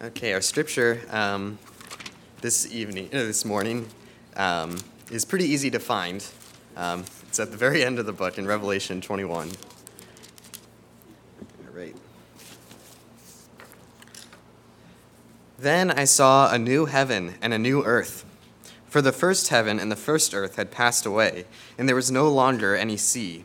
Okay, our scripture this morning is pretty easy to find. It's at the very end of the book in Revelation 21. All right. Then I saw a new heaven and a new earth, for the first heaven and the first earth had passed away, and there was no longer any sea.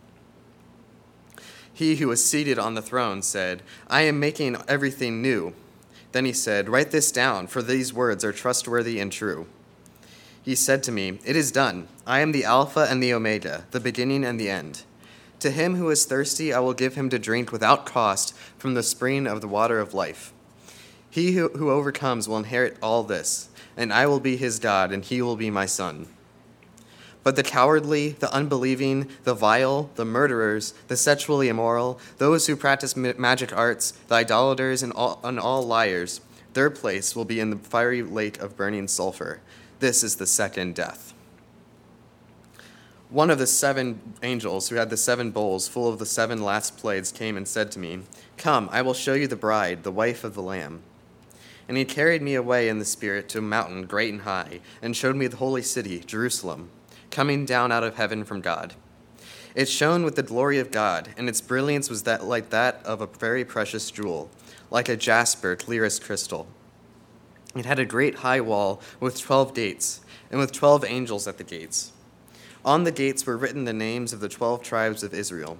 He who was seated on the throne said, "I am making everything new." Then he said, "Write this down, for these words are trustworthy and true." He said to me, "It is done. I am the Alpha and the Omega, the beginning and the end. To him who is thirsty, I will give him to drink without cost from the spring of the water of life. He who overcomes will inherit all this, and I will be his God, and he will be my son. But the cowardly, the unbelieving, the vile, the murderers, the sexually immoral, those who practice magic arts, the idolaters, and all liars, their place will be in the fiery lake of burning sulfur. This is the second death." One of the seven angels who had the seven bowls full of the seven last plagues came and said to me, "Come, I will show you the bride, the wife of the Lamb." And he carried me away in the Spirit to a mountain great and high, and showed me the holy city, Jerusalem, coming down out of heaven from God. It shone with the glory of God, and its brilliance was like that of a very precious jewel, like a jasper, clear as crystal. It had a great high wall with 12 gates, and with 12 angels at the gates. On the gates were written the names of the 12 tribes of Israel.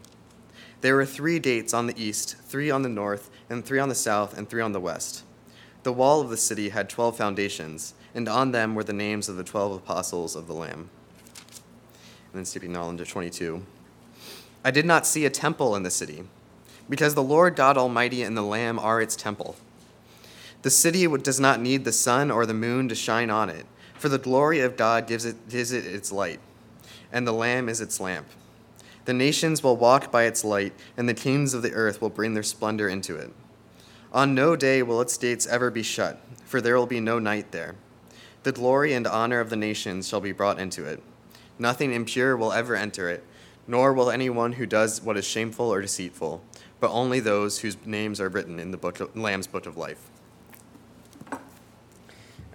There were 3 gates on the east, 3 on the north, and 3 on the south, and 3 on the west. The wall of the city had 12 foundations, and on them were the names of the 12 apostles of the Lamb. And then skipping on to 22. I did not see a temple in the city, because the Lord God Almighty and the Lamb are its temple. The city does not need the sun or the moon to shine on it, for the glory of God gives it its light, and the Lamb is its lamp. The nations will walk by its light, and the kings of the earth will bring their splendor into it. On no day will its gates ever be shut, for there will be no night there. The glory and honor of the nations shall be brought into it. Nothing impure will ever enter it, nor will anyone who does what is shameful or deceitful, but only those whose names are written in the Lamb's Book of Life.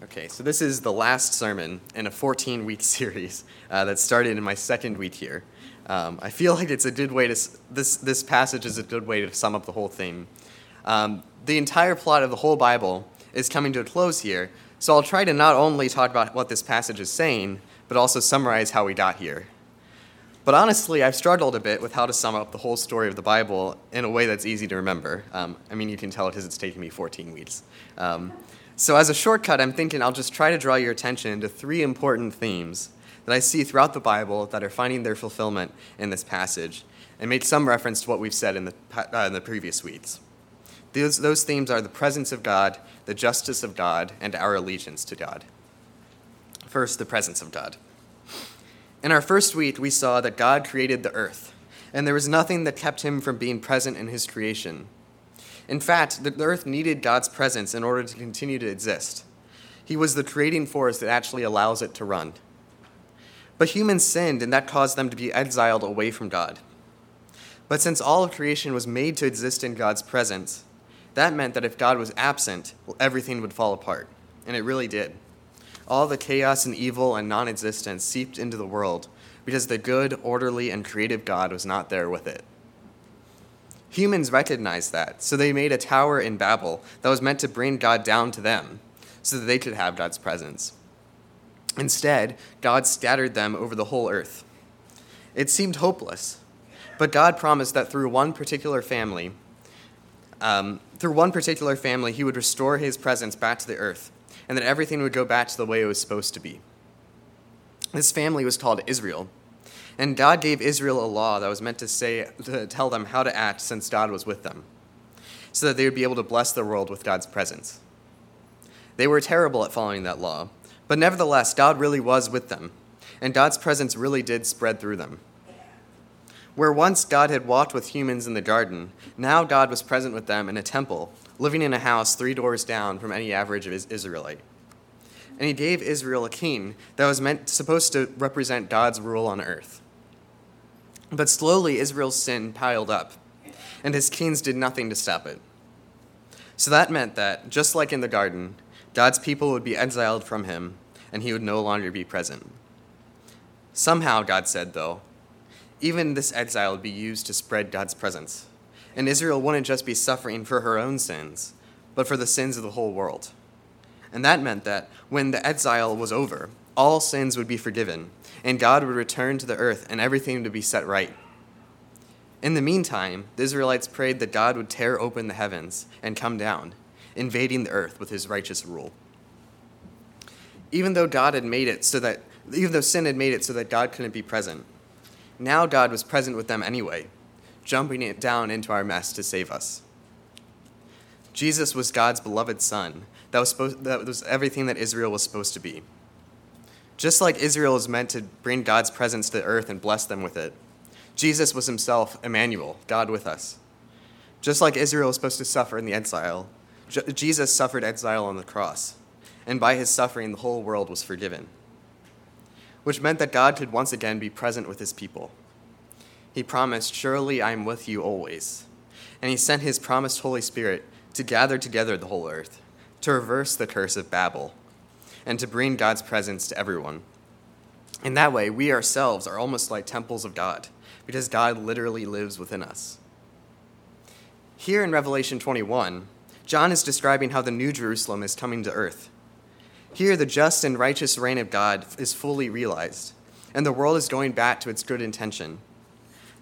Okay, so this is the last sermon in a 14-week series that started in my second week here. I feel like it's a good way to this passage is a good way to sum up the whole thing. The entire plot of the whole Bible is coming to a close here, so I'll try to not only talk about what this passage is saying, but also summarize how we got here. But honestly, I've struggled a bit with how to sum up the whole story of the Bible in a way that's easy to remember. You can tell it because it's taken me 14 weeks. So as a shortcut, I'm thinking I'll just try to draw your attention to 3 important themes that I see throughout the Bible that are finding their fulfillment in this passage, and make some reference to what we've said in the previous weeks. Those themes are the presence of God, the justice of God, and our allegiance to God. First, the presence of God. In our first week, we saw that God created the earth, and there was nothing that kept him from being present in his creation. In fact, the earth needed God's presence in order to continue to exist. He was the creating force that actually allows it to run. But humans sinned, and that caused them to be exiled away from God. But since all of creation was made to exist in God's presence, that meant that if God was absent, everything would fall apart, and it really did. All the chaos and evil and non-existence seeped into the world because the good, orderly, and creative God was not there with it. Humans recognized that, so they made a tower in Babel that was meant to bring God down to them so that they could have God's presence. Instead, God scattered them over the whole earth. It seemed hopeless, but God promised that through one particular family, he would restore his presence back to the earth, and that everything would go back to the way it was supposed to be. This family was called Israel, and God gave Israel a law that was meant to tell them how to act since God was with them, so that they would be able to bless the world with God's presence. They were terrible at following that law, but nevertheless, God really was with them, and God's presence really did spread through them. Where once God had walked with humans in the garden, now God was present with them in a temple, living in a house 3 doors down from any average Israelite. And he gave Israel a king that was supposed to represent God's rule on earth. But slowly, Israel's sin piled up, and his kings did nothing to stop it. So that meant that, just like in the garden, God's people would be exiled from him, and he would no longer be present. Somehow, God said, though, even this exile would be used to spread God's presence, and Israel wouldn't just be suffering for her own sins, but for the sins of the whole world. And that meant that when the exile was over, all sins would be forgiven, and God would return to the earth and everything would be set right. In the meantime, the Israelites prayed that God would tear open the heavens and come down, invading the earth with his righteous rule. Even though sin had made it so that God couldn't be present, now God was present with them anyway, jumping it down into our mess to save us. Jesus was God's beloved son. That was everything that Israel was supposed to be. Just like Israel is meant to bring God's presence to the earth and bless them with it, Jesus was himself Emmanuel, God with us. Just like Israel was supposed to suffer in the exile, Jesus suffered exile on the cross, and by his suffering the whole world was forgiven, which meant that God could once again be present with his people. He promised, "Surely I am with you always." And he sent his promised Holy Spirit to gather together the whole earth, to reverse the curse of Babel, and to bring God's presence to everyone. In that way, we ourselves are almost like temples of God, because God literally lives within us. Here in Revelation 21, John is describing how the New Jerusalem is coming to earth. Here, the just and righteous reign of God is fully realized, and the world is going back to its good intention.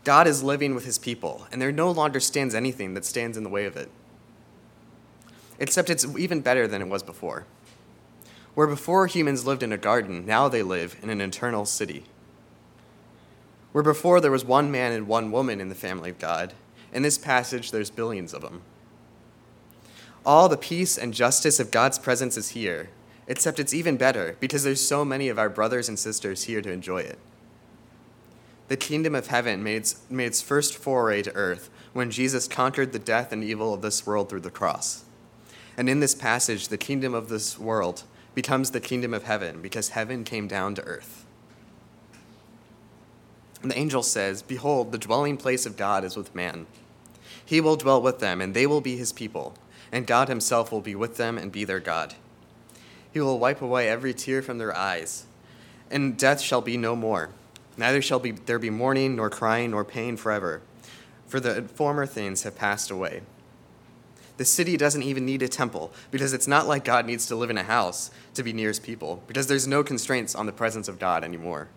God is living with his people, and there no longer stands anything that stands in the way of it. Except it's even better than it was before. Where before humans lived in a garden, now they live in an eternal city. Where before there was 1 man and 1 woman in the family of God, in this passage there's billions of them. All the peace and justice of God's presence is here, except it's even better because there's so many of our brothers and sisters here to enjoy it. The kingdom of heaven made its first foray to earth when Jesus conquered the death and evil of this world through the cross. And in this passage, the kingdom of this world becomes the kingdom of heaven because heaven came down to earth. And the angel says, "Behold, the dwelling place of God is with man. He will dwell with them, and they will be his people, and God himself will be with them and be their God. He will wipe away every tear from their eyes, and death shall be no more. Neither shall there be mourning, nor crying, nor pain forever, for the former things have passed away." The city doesn't even need a temple, because it's not like God needs to live in a house to be near his people, because there's no constraints on the presence of God anymore.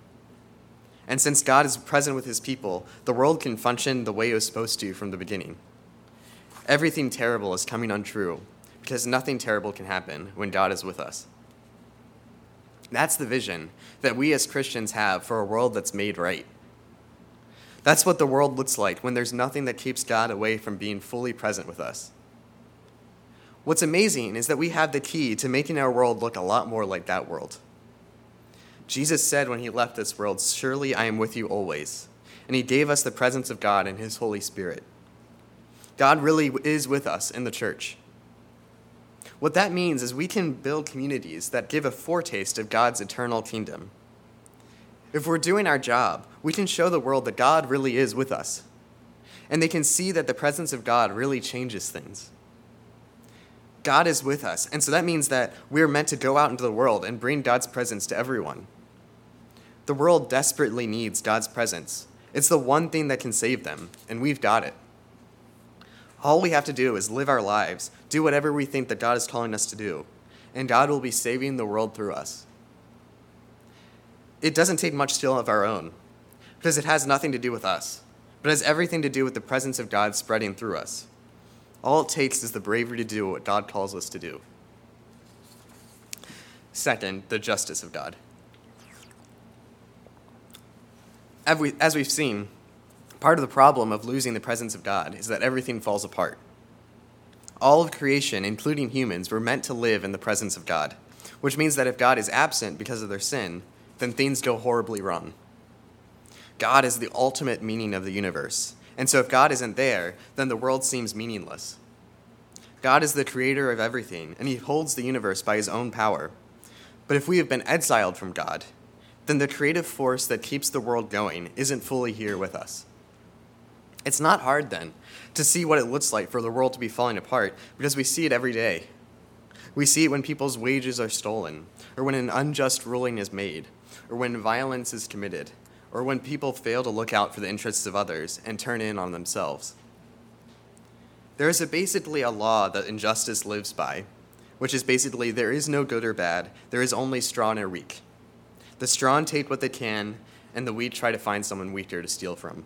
And since God is present with his people, the world can function the way it was supposed to from the beginning. Everything terrible is coming untrue, because nothing terrible can happen when God is with us. That's the vision that we as Christians have for a world that's made right. That's what the world looks like when there's nothing that keeps God away from being fully present with us. What's amazing is that we have the key to making our world look a lot more like that world. Jesus said when he left this world, "Surely I am with you always." And he gave us the presence of God and his Holy Spirit. God really is with us in the church. What that means is we can build communities that give a foretaste of God's eternal kingdom. If we're doing our job, we can show the world that God really is with us. And they can see that the presence of God really changes things. God is with us, and so that means that we're meant to go out into the world and bring God's presence to everyone. The world desperately needs God's presence. It's the one thing that can save them, and we've got it. All we have to do is live our lives, do whatever we think that God is calling us to do, and God will be saving the world through us. It doesn't take much skill of our own, because it has nothing to do with us, but has everything to do with the presence of God spreading through us. All it takes is the bravery to do what God calls us to do. Second, the justice of God. As we've seen, part of the problem of losing the presence of God is that everything falls apart. All of creation, including humans, were meant to live in the presence of God, which means that if God is absent because of their sin, then things go horribly wrong. God is the ultimate meaning of the universe, and so if God isn't there, then the world seems meaningless. God is the creator of everything, and he holds the universe by his own power. But if we have been exiled from God, then the creative force that keeps the world going isn't fully here with us. It's not hard, then, to see what it looks like for the world to be falling apart, because we see it every day. We see it when people's wages are stolen, or when an unjust ruling is made, or when violence is committed, or when people fail to look out for the interests of others and turn in on themselves. There is basically a law that injustice lives by, which is basically there is no good or bad, there is only strong or weak. The strong take what they can, and the weak try to find someone weaker to steal from.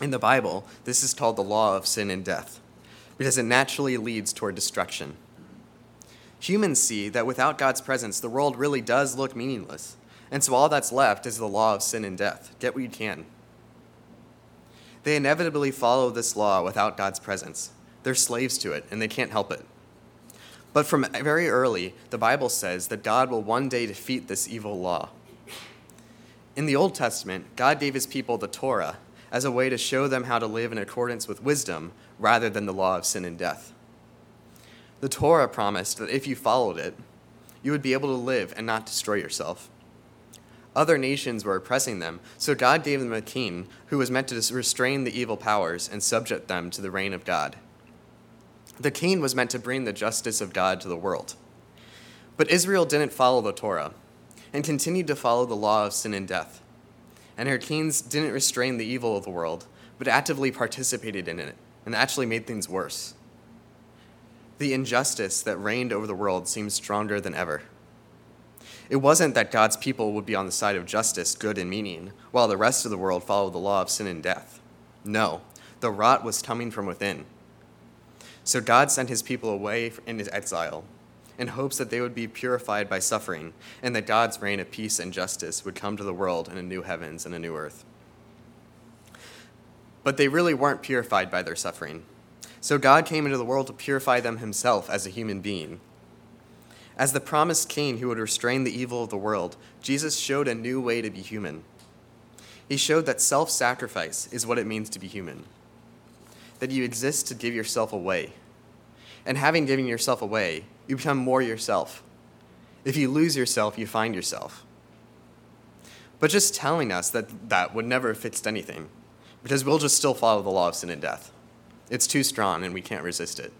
In the Bible, this is called the law of sin and death, because it naturally leads toward destruction. Humans see that without God's presence, the world really does look meaningless, and so all that's left is the law of sin and death. Get what you can. They inevitably follow this law without God's presence. They're slaves to it, and they can't help it. But from very early, the Bible says that God will one day defeat this evil law. In the Old Testament, God gave his people the Torah as a way to show them how to live in accordance with wisdom rather than the law of sin and death. The Torah promised that if you followed it, you would be able to live and not destroy yourself. Other nations were oppressing them, so God gave them a king who was meant to restrain the evil powers and subject them to the reign of God. The king was meant to bring the justice of God to the world. But Israel didn't follow the Torah and continued to follow the law of sin and death. And her kings didn't restrain the evil of the world, but actively participated in it and actually made things worse. The injustice that reigned over the world seemed stronger than ever. It wasn't that God's people would be on the side of justice, good, and meaning, while the rest of the world followed the law of sin and death. No, the rot was coming from within. So God sent his people away in his exile in hopes that they would be purified by suffering and that God's reign of peace and justice would come to the world in a new heavens and a new earth. But they really weren't purified by their suffering. So God came into the world to purify them himself as a human being. As the promised king who would restrain the evil of the world, Jesus showed a new way to be human. He showed that self-sacrifice is what it means to be human, that you exist to give yourself away. And having given yourself away, you become more yourself. If you lose yourself, you find yourself. But just telling us that would never have fixed anything, because we'll just still follow the law of sin and death. It's too strong, and we can't resist it.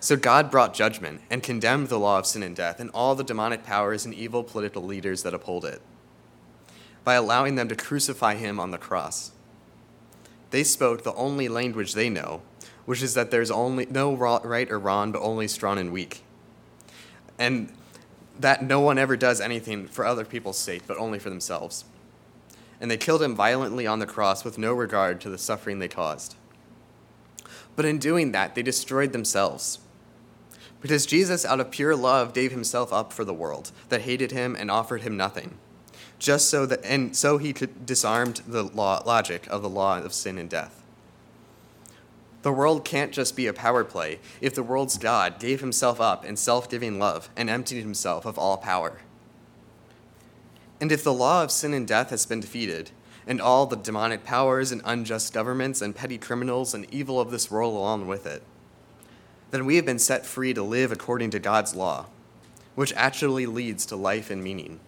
So God brought judgment and condemned the law of sin and death and all the demonic powers and evil political leaders that uphold it by allowing them to crucify him on the cross. They spoke the only language they know, which is that there's only no right or wrong, but only strong and weak. And that no one ever does anything for other people's sake, but only for themselves. And they killed him violently on the cross with no regard to the suffering they caused. But in doing that, they destroyed themselves. Because Jesus, out of pure love, gave himself up for the world that hated him and offered him nothing. So he could disarm the logic of the law of sin and death. The world can't just be a power play if the world's God gave himself up in self-giving love and emptied himself of all power. And if the law of sin and death has been defeated, and all the demonic powers and unjust governments and petty criminals and evil of this world along with it, then we have been set free to live according to God's law, which actually leads to life and meaning.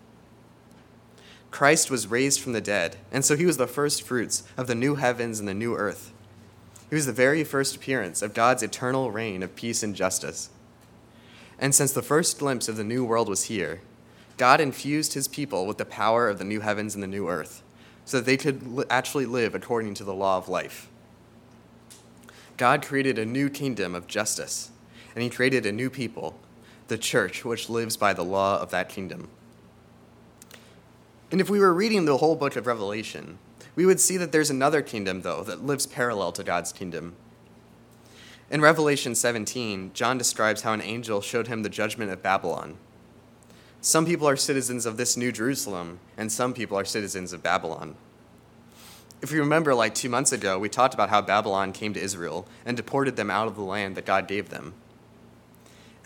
Christ was raised from the dead, and so he was the first fruits of the new heavens and the new earth. He was the very first appearance of God's eternal reign of peace and justice. And since the first glimpse of the new world was here, God infused his people with the power of the new heavens and the new earth, so that they could actually live according to the law of life. God created a new kingdom of justice, and he created a new people, the church, which lives by the law of that kingdom. And if we were reading the whole book of Revelation, we would see that there's another kingdom, though, that lives parallel to God's kingdom. In Revelation 17, John describes how an angel showed him the judgment of Babylon. Some people are citizens of this New Jerusalem, and some people are citizens of Babylon. If you remember, like 2 months ago, we talked about how Babylon came to Israel and deported them out of the land that God gave them.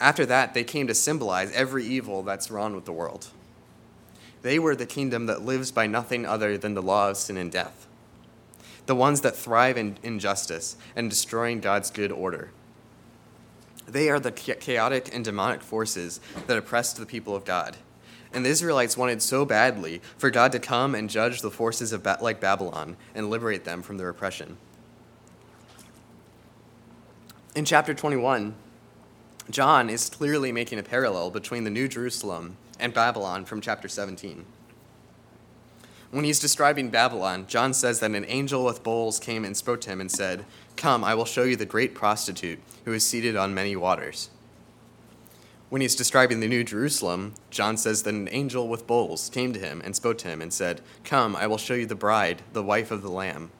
After that, they came to symbolize every evil that's wrong with the world. They were the kingdom that lives by nothing other than the law of sin and death, the ones that thrive in injustice and destroying God's good order. They are the chaotic and demonic forces that oppressed the people of God. And the Israelites wanted so badly for God to come and judge the forces of Babylon and liberate them from their oppression. In chapter 21, John is clearly making a parallel between the New Jerusalem and Babylon from chapter 17. When he's describing Babylon, John says that an angel with bowls came and spoke to him and said, "Come, I will show you the great prostitute who is seated on many waters." When he's describing the New Jerusalem, John says that an angel with bowls came to him and spoke to him and said, "Come, I will show you the bride, the wife of the Lamb."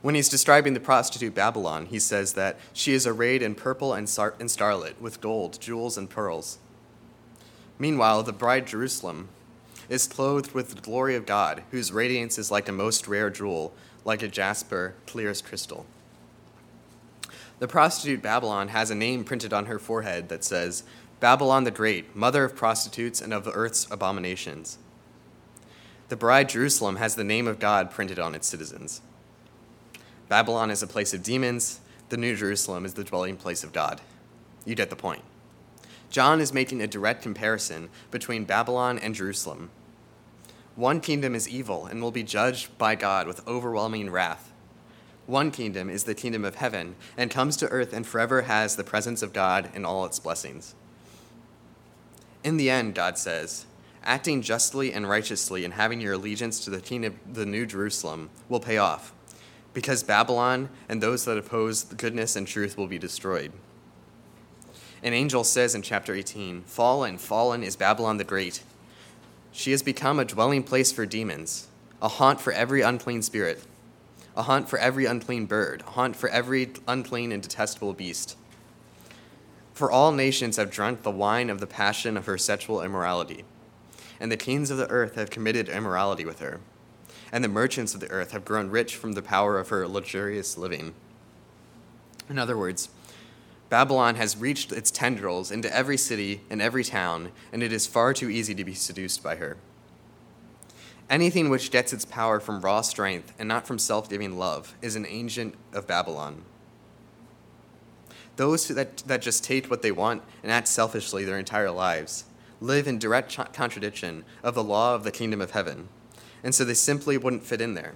When he's describing the prostitute Babylon, he says that she is arrayed in purple and scarlet with gold, jewels, and pearls. Meanwhile, the bride Jerusalem is clothed with the glory of God, whose radiance is like a most rare jewel, like a jasper, clear as crystal. The prostitute Babylon has a name printed on her forehead that says, "Babylon the Great, mother of prostitutes and of the earth's abominations." The bride Jerusalem has the name of God printed on its citizens. Babylon is a place of demons. The New Jerusalem is the dwelling place of God. You get the point. John is making a direct comparison between Babylon and Jerusalem. One kingdom is evil and will be judged by God with overwhelming wrath. One kingdom is the kingdom of heaven and comes to earth and forever has the presence of God and all its blessings. In the end, God says, acting justly and righteously and having your allegiance to the kingdom of the New Jerusalem will pay off, because Babylon and those that oppose the goodness and truth will be destroyed. An angel says in chapter 18, "Fallen, fallen is Babylon the Great. She has become a dwelling place for demons, a haunt for every unclean spirit, a haunt for every unclean bird, a haunt for every unclean and detestable beast. For all nations have drunk the wine of the passion of her sexual immorality, and the kings of the earth have committed immorality with her, and the merchants of the earth have grown rich from the power of her luxurious living." In other words, Babylon has reached its tendrils into every city and every town, and it is far too easy to be seduced by her. Anything which gets its power from raw strength and not from self-giving love is an ancient of Babylon. Those that just take what they want and act selfishly their entire lives live in direct contradiction of the law of the kingdom of heaven, and so they simply wouldn't fit in there.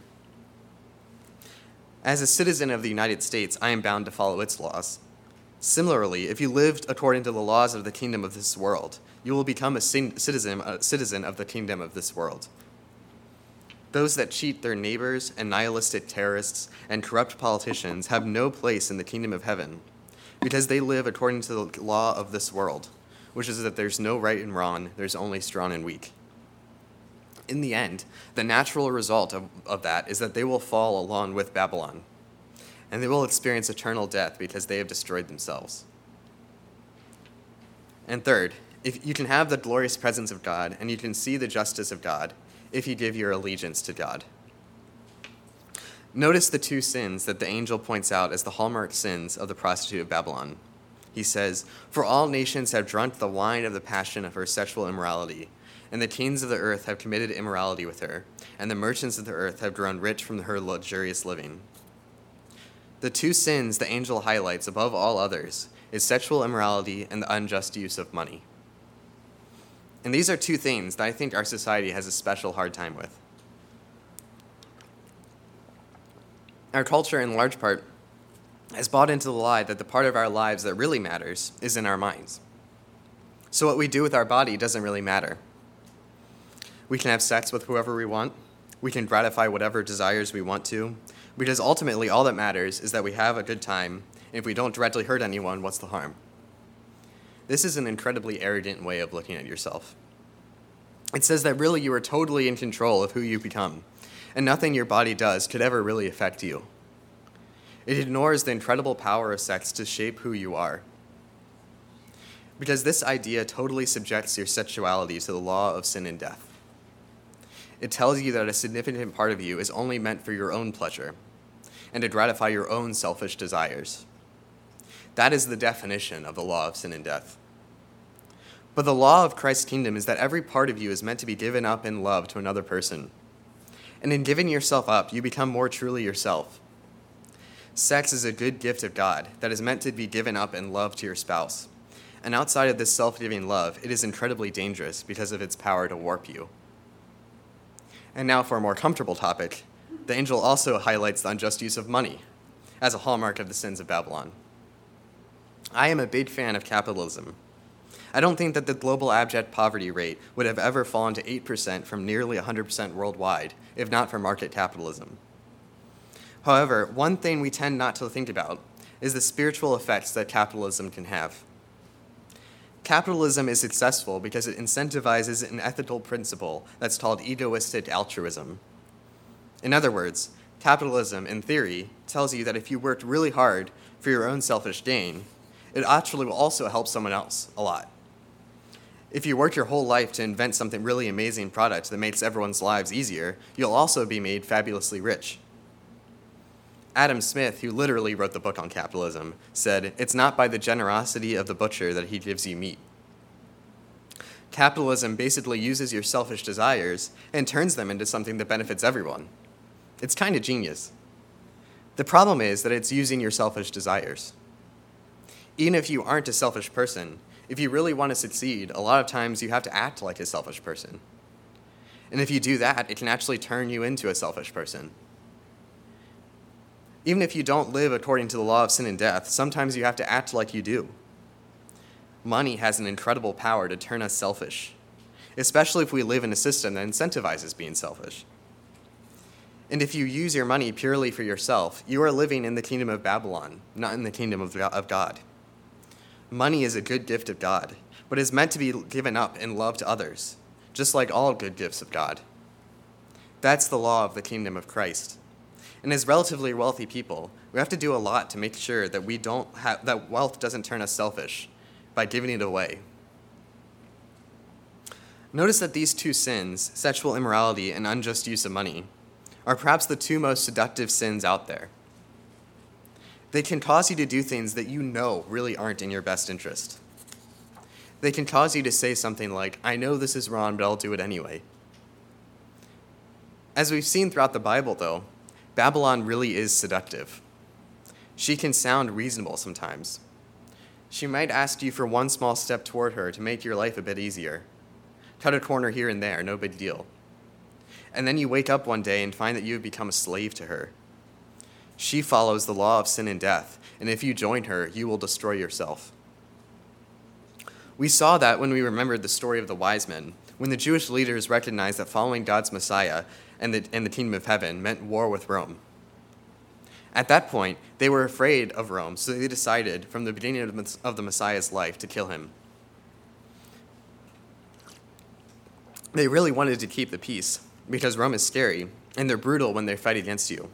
As a citizen of the United States, I am bound to follow its laws. Similarly, if you lived according to the laws of the kingdom of this world, you will become a citizen of the kingdom of this world. Those that cheat their neighbors and nihilistic terrorists and corrupt politicians have no place in the kingdom of heaven because they live according to the law of this world, which is that there's no right and wrong, there's only strong and weak. In the end, the natural result of that is that they will fall along with Babylon, and they will experience eternal death because they have destroyed themselves. And third, if you can have the glorious presence of God and you can see the justice of God if you give your allegiance to God. Notice the two sins that the angel points out as the hallmark sins of the prostitute of Babylon. He says, "For all nations have drunk the wine of the passion of her sexual immorality, and the kings of the earth have committed immorality with her, and the merchants of the earth have grown rich from her luxurious living." The two sins the angel highlights above all others is sexual immorality and the unjust use of money. And these are two things that I think our society has a special hard time with. Our culture, in large part, has bought into the lie that the part of our lives that really matters is in our minds. So what we do with our body doesn't really matter. We can have sex with whoever we want. We can gratify whatever desires we want to, because ultimately all that matters is that we have a good time, and if we don't directly hurt anyone, what's the harm? This is an incredibly arrogant way of looking at yourself. It says that really you are totally in control of who you become, and nothing your body does could ever really affect you. It ignores the incredible power of sex to shape who you are, because this idea totally subjects your sexuality to the law of sin and death. It tells you that a significant part of you is only meant for your own pleasure and to gratify your own selfish desires. That is the definition of the law of sin and death. But the law of Christ's kingdom is that every part of you is meant to be given up in love to another person. And in giving yourself up, you become more truly yourself. Sex is a good gift of God that is meant to be given up in love to your spouse. And outside of this self-giving love, it is incredibly dangerous because of its power to warp you. And now for a more comfortable topic, the angel also highlights the unjust use of money as a hallmark of the sins of Babylon. I am a big fan of capitalism. I don't think that the global abject poverty rate would have ever fallen to 8% from nearly 100% worldwide, if not for market capitalism. However, one thing we tend not to think about is the spiritual effects that capitalism can have. Capitalism is successful because it incentivizes an ethical principle that's called egoistic altruism. In other words, capitalism, in theory, tells you that if you worked really hard for your own selfish gain, it actually will also help someone else a lot. If you work your whole life to invent something really amazing product that makes everyone's lives easier, you'll also be made fabulously rich. Adam Smith, who literally wrote the book on capitalism, said, "It's not by the generosity of the butcher that he gives you meat." Capitalism basically uses your selfish desires and turns them into something that benefits everyone. It's kind of genius. The problem is that it's using your selfish desires. Even if you aren't a selfish person, if you really want to succeed, a lot of times you have to act like a selfish person. And if you do that, it can actually turn you into a selfish person. Even if you don't live according to the law of sin and death, sometimes you have to act like you do. Money has an incredible power to turn us selfish, especially if we live in a system that incentivizes being selfish. And if you use your money purely for yourself, you are living in the kingdom of Babylon, not in the kingdom of God. Money is a good gift of God, but is meant to be given up in love to others, just like all good gifts of God. That's the law of the kingdom of Christ. And as relatively wealthy people, we have to do a lot to make sure that that wealth doesn't turn us selfish by giving it away. Notice that these two sins, sexual immorality and unjust use of money, are perhaps the two most seductive sins out there. They can cause you to do things that you know really aren't in your best interest. They can cause you to say something like, "I know this is wrong, but I'll do it anyway." As we've seen throughout the Bible, though, Babylon really is seductive. She can sound reasonable sometimes. She might ask you for one small step toward her to make your life a bit easier. Cut a corner here and there, no big deal. And then you wake up one day and find that you have become a slave to her. She follows the law of sin and death, and if you join her, you will destroy yourself. We saw that when we remembered the story of the wise men, when the Jewish leaders recognized that following God's Messiah and the kingdom of heaven meant war with Rome. At that point, they were afraid of Rome, so they decided from the beginning of the Messiah's life to kill him. They really wanted to keep the peace, because Rome is scary, and they're brutal when they fight against you.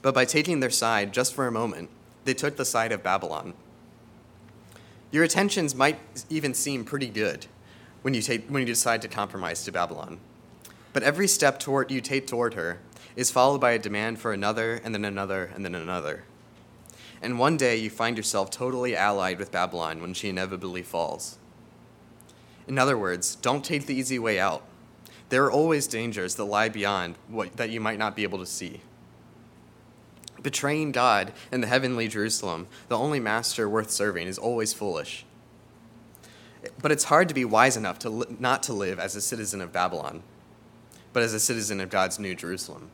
But by taking their side just for a moment, they took the side of Babylon. Your intentions might even seem pretty good when you decide to compromise to Babylon. But every step you take toward her is followed by a demand for another, and then another, and then another. And one day you find yourself totally allied with Babylon when she inevitably falls. In other words, don't take the easy way out. There are always dangers that lie beyond that you might not be able to see. Betraying God and the heavenly Jerusalem, the only master worth serving, is always foolish. But it's hard to be wise enough not to live as a citizen of Babylon, but as a citizen of God's New Jerusalem.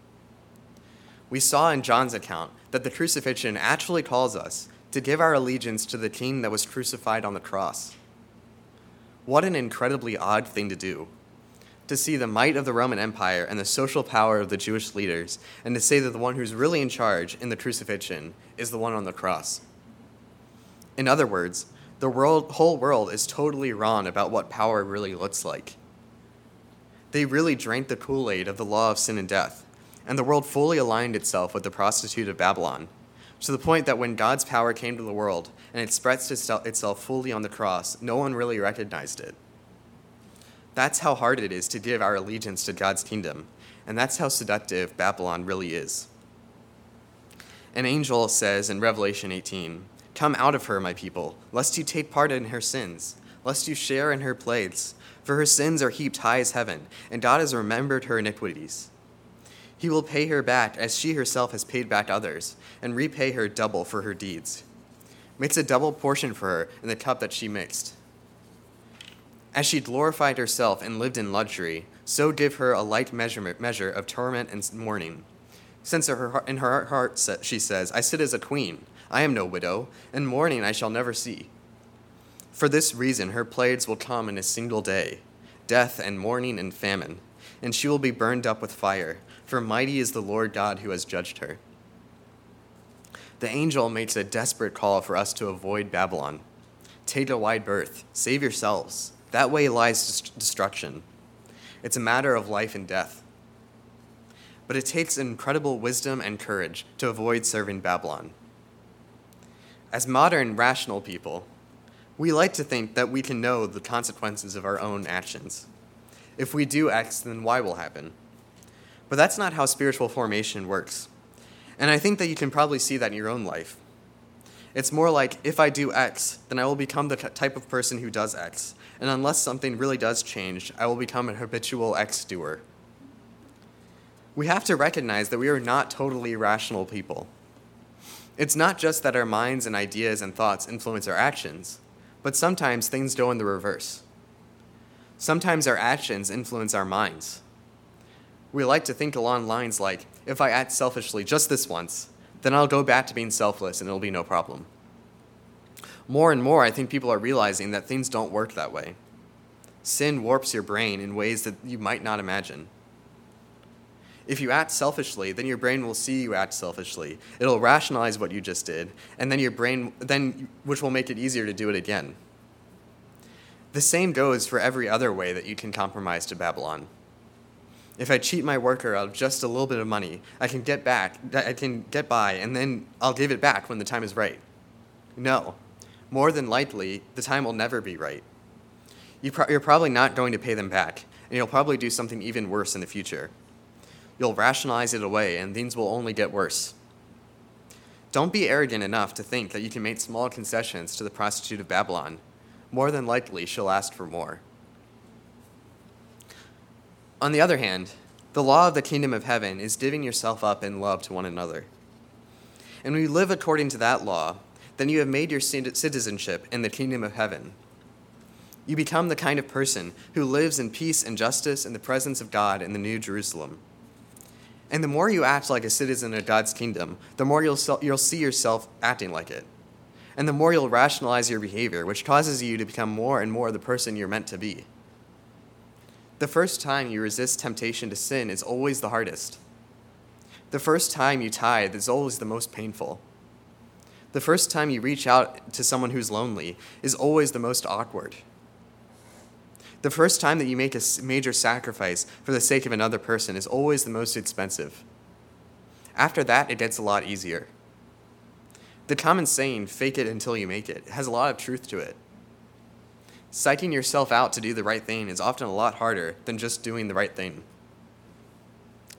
We saw in John's account that the crucifixion actually calls us to give our allegiance to the king that was crucified on the cross. What an incredibly odd thing to do, to see the might of the Roman Empire and the social power of the Jewish leaders, and to say that the one who's really in charge in the crucifixion is the one on the cross. In other words, the whole world is totally wrong about what power really looks like. They really drank the Kool-Aid of the law of sin and death, and the world fully aligned itself with the prostitute of Babylon, to the point that when God's power came to the world and expressed itself fully on the cross, no one really recognized it. That's how hard it is to give our allegiance to God's kingdom, And that's how seductive Babylon really is. An angel says in Revelation 18, "Come out of her, my people, lest you take part in her sins, lest you share in her plagues, for her sins are heaped high as heaven, and God has remembered her iniquities. He will pay her back as she herself has paid back others, and repay her double for her deeds. Makes a double portion for her in the cup that she mixed. As she glorified herself and lived in luxury, so give her a light measure of torment and mourning. Since in her heart she says, 'I sit as a queen, I am no widow, and mourning I shall never see.' For this reason her plagues will come in a single day, death and mourning and famine, and she will be burned up with fire, for mighty is the Lord God who has judged her." The angel makes a desperate call for us to avoid Babylon. Take a wide berth, save yourselves. That way lies destruction. It's a matter of life and death. But it takes incredible wisdom and courage to avoid serving Babylon. As modern, rational people, we like to think that we can know the consequences of our own actions. If we do X, then Y will happen. But that's not how spiritual formation works. And I think that you can probably see that in your own life. It's more like, if I do X, then I will become the type of person who does X. And unless something really does change, I will become an habitual X-doer. We have to recognize that we are not totally rational people. It's not just that our minds and ideas and thoughts influence our actions, but sometimes things go in the reverse. Sometimes our actions influence our minds. We like to think along lines like, if I act selfishly just this once, then I'll go back to being selfless and it'll be no problem. More and more, I think people are realizing that things don't work that way. Sin warps your brain in ways that you might not imagine. If you act selfishly, then your brain will see you act selfishly. It'll rationalize what you just did, and then your brain, which will make it easier to do it again. The same goes for every other way that you can compromise to Babylon. If I cheat my worker out of just a little bit of money, I can get by, and then I'll give it back when the time is right. No, more than likely, the time will never be right. You're probably not going to pay them back, and you'll probably do something even worse in the future. You'll rationalize it away, and things will only get worse. Don't be arrogant enough to think that you can make small concessions to the prostitute of Babylon. More than likely, she'll ask for more. On the other hand, the law of the kingdom of heaven is giving yourself up in love to one another. And when you live according to that law, then you have made your citizenship in the kingdom of heaven. You become the kind of person who lives in peace and justice in the presence of God in the New Jerusalem. And the more you act like a citizen of God's kingdom, the more you'll see yourself acting like it. And the more you'll rationalize your behavior, which causes you to become more and more the person you're meant to be. The first time you resist temptation to sin is always the hardest. The first time you tithe is always the most painful. The first time you reach out to someone who's lonely is always the most awkward. The first time that you make a major sacrifice for the sake of another person is always the most expensive. After that, it gets a lot easier. The common saying, "fake it until you make it," has a lot of truth to it. Psyching yourself out to do the right thing is often a lot harder than just doing the right thing.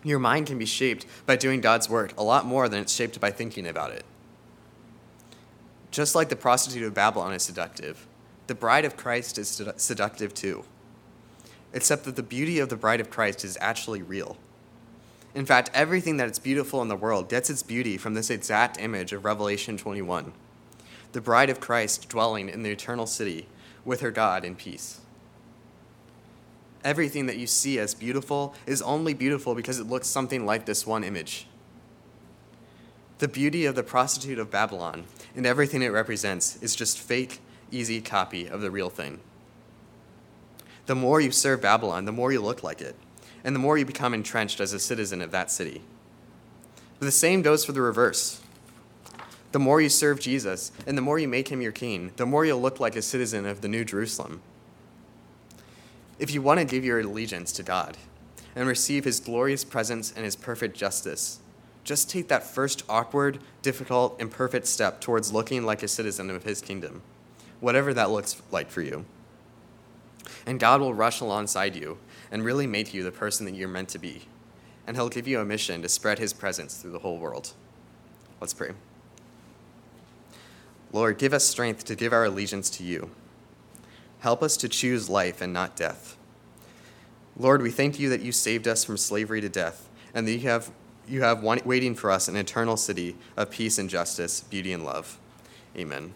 Your mind can be shaped by doing God's work a lot more than it's shaped by thinking about it. Just like the prostitute of Babylon is seductive, the bride of Christ is seductive too. Except that the beauty of the bride of Christ is actually real. In fact, everything that is beautiful in the world gets its beauty from this exact image of Revelation 21. The bride of Christ dwelling in the eternal city, with her God in peace. Everything that you see as beautiful is only beautiful because it looks something like this one image. The beauty of the prostitute of Babylon and everything it represents is just fake, easy copy of the real thing. The more you serve Babylon, the more you look like it, and the more you become entrenched as a citizen of that city. But the same goes for the reverse. The more you serve Jesus, and the more you make him your king, the more you'll look like a citizen of the New Jerusalem. If you want to give your allegiance to God and receive his glorious presence and his perfect justice, just take that first awkward, difficult, imperfect step towards looking like a citizen of his kingdom, whatever that looks like for you. And God will rush alongside you and really make you the person that you're meant to be. and he'll give you a mission to spread his presence through the whole world. Let's pray. Lord, give us strength to give our allegiance to you. Help us to choose life and not death. Lord, we thank you that you saved us from slavery to death, and that you have waiting for us an eternal city of peace and justice, beauty and love. Amen.